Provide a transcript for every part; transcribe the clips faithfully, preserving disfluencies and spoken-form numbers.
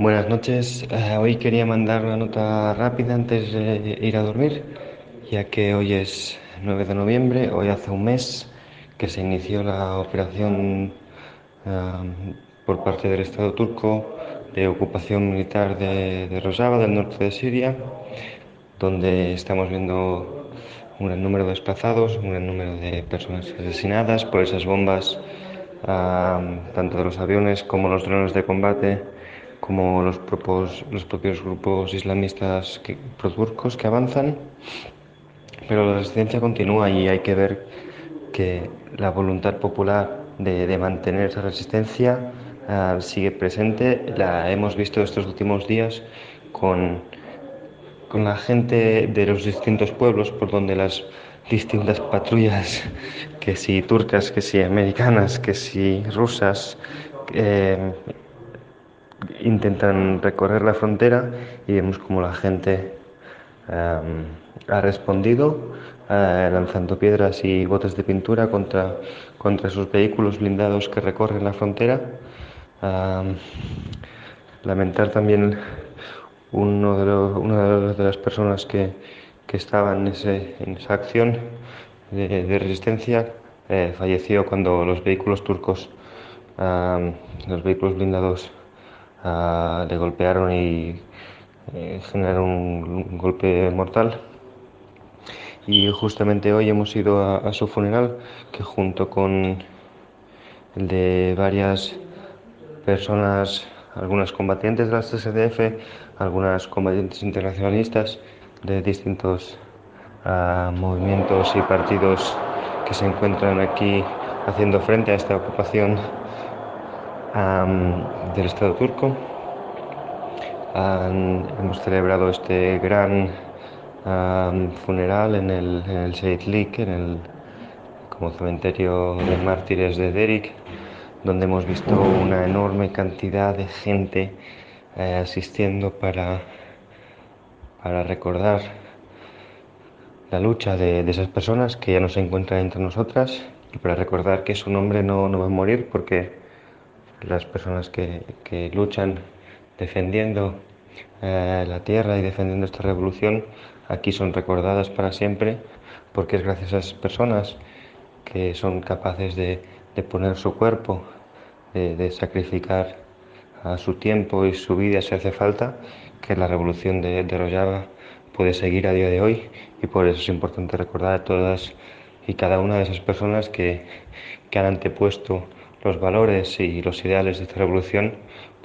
Buenas noches. Eh, hoy quería mandar una nota rápida antes de ir a dormir, ya que hoy es nueve de noviembre, hoy hace un mes que se inició la operación eh, por parte del Estado turco de ocupación militar de, de Rojava, del norte de Siria, donde estamos viendo un gran número de desplazados, un gran número de personas asesinadas por esas bombas, eh, tanto de los aviones como los drones de combate, como los propios, los propios grupos islamistas que, pro-turcos que avanzan, pero la resistencia continúa y hay que ver que la voluntad popular de, de mantener esa resistencia uh, sigue presente. La hemos visto estos últimos días con, con la gente de los distintos pueblos por donde las distintas patrullas, que si turcas, que si americanas, que si rusas, eh, intentan recorrer la frontera, y vemos como la gente um, ha respondido uh, lanzando piedras y botes de pintura contra, contra esos vehículos blindados que recorren la frontera. Um, lamentar también uno de los, una de las personas que, que estaba en, ese, en esa acción de, de resistencia eh, falleció cuando los vehículos turcos, um, los vehículos blindados, Uh, le golpearon y eh, generaron un, un golpe mortal. Y justamente hoy hemos ido a, a su funeral, que junto con el de varias personas, algunas combatientes de las S D F, algunas combatientes internacionalistas de distintos uh, movimientos y partidos que se encuentran aquí haciendo frente a esta ocupación Um, del Estado turco. Um, hemos celebrado este gran um, funeral en el, en el Şehitlik, en el como cementerio de mártires de Derik, donde hemos visto una enorme cantidad de gente eh, asistiendo para, para recordar la lucha de, de esas personas que ya no se encuentran entre nosotras, y para recordar que su nombre no, no va a morir, porque las personas que, que luchan defendiendo eh, la tierra y defendiendo esta revolución aquí son recordadas para siempre, porque es gracias a esas personas que son capaces de, de poner su cuerpo, de, de sacrificar a su tiempo y su vida si hace falta, que la revolución de, de Rojava puede seguir a día de hoy, y por eso es importante recordar a todas y cada una de esas personas que, que han antepuesto los valores y los ideales de esta revolución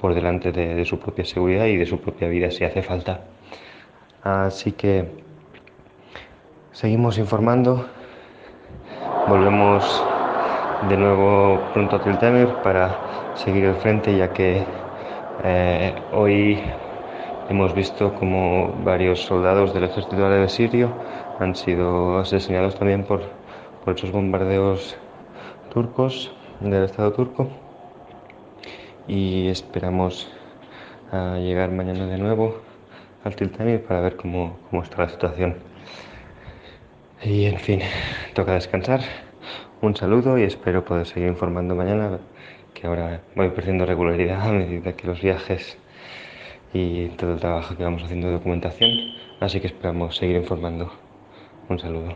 por delante de, de su propia seguridad y de su propia vida si hace falta. Así que seguimos informando, volvemos de nuevo pronto a Til Temir para seguir el frente, ya que eh, hoy hemos visto como varios soldados del ejército árabe sirio han sido asesinados también por, por esos bombardeos turcos, del Estado turco, y esperamos uh, llegar mañana de nuevo al Tiltanil para ver cómo, cómo está la situación. Y en fin, toca descansar. Un saludo y espero poder seguir informando mañana, que ahora voy perdiendo regularidad a medida que los viajes y todo el trabajo que vamos haciendo de documentación, así que esperamos seguir informando. Un saludo.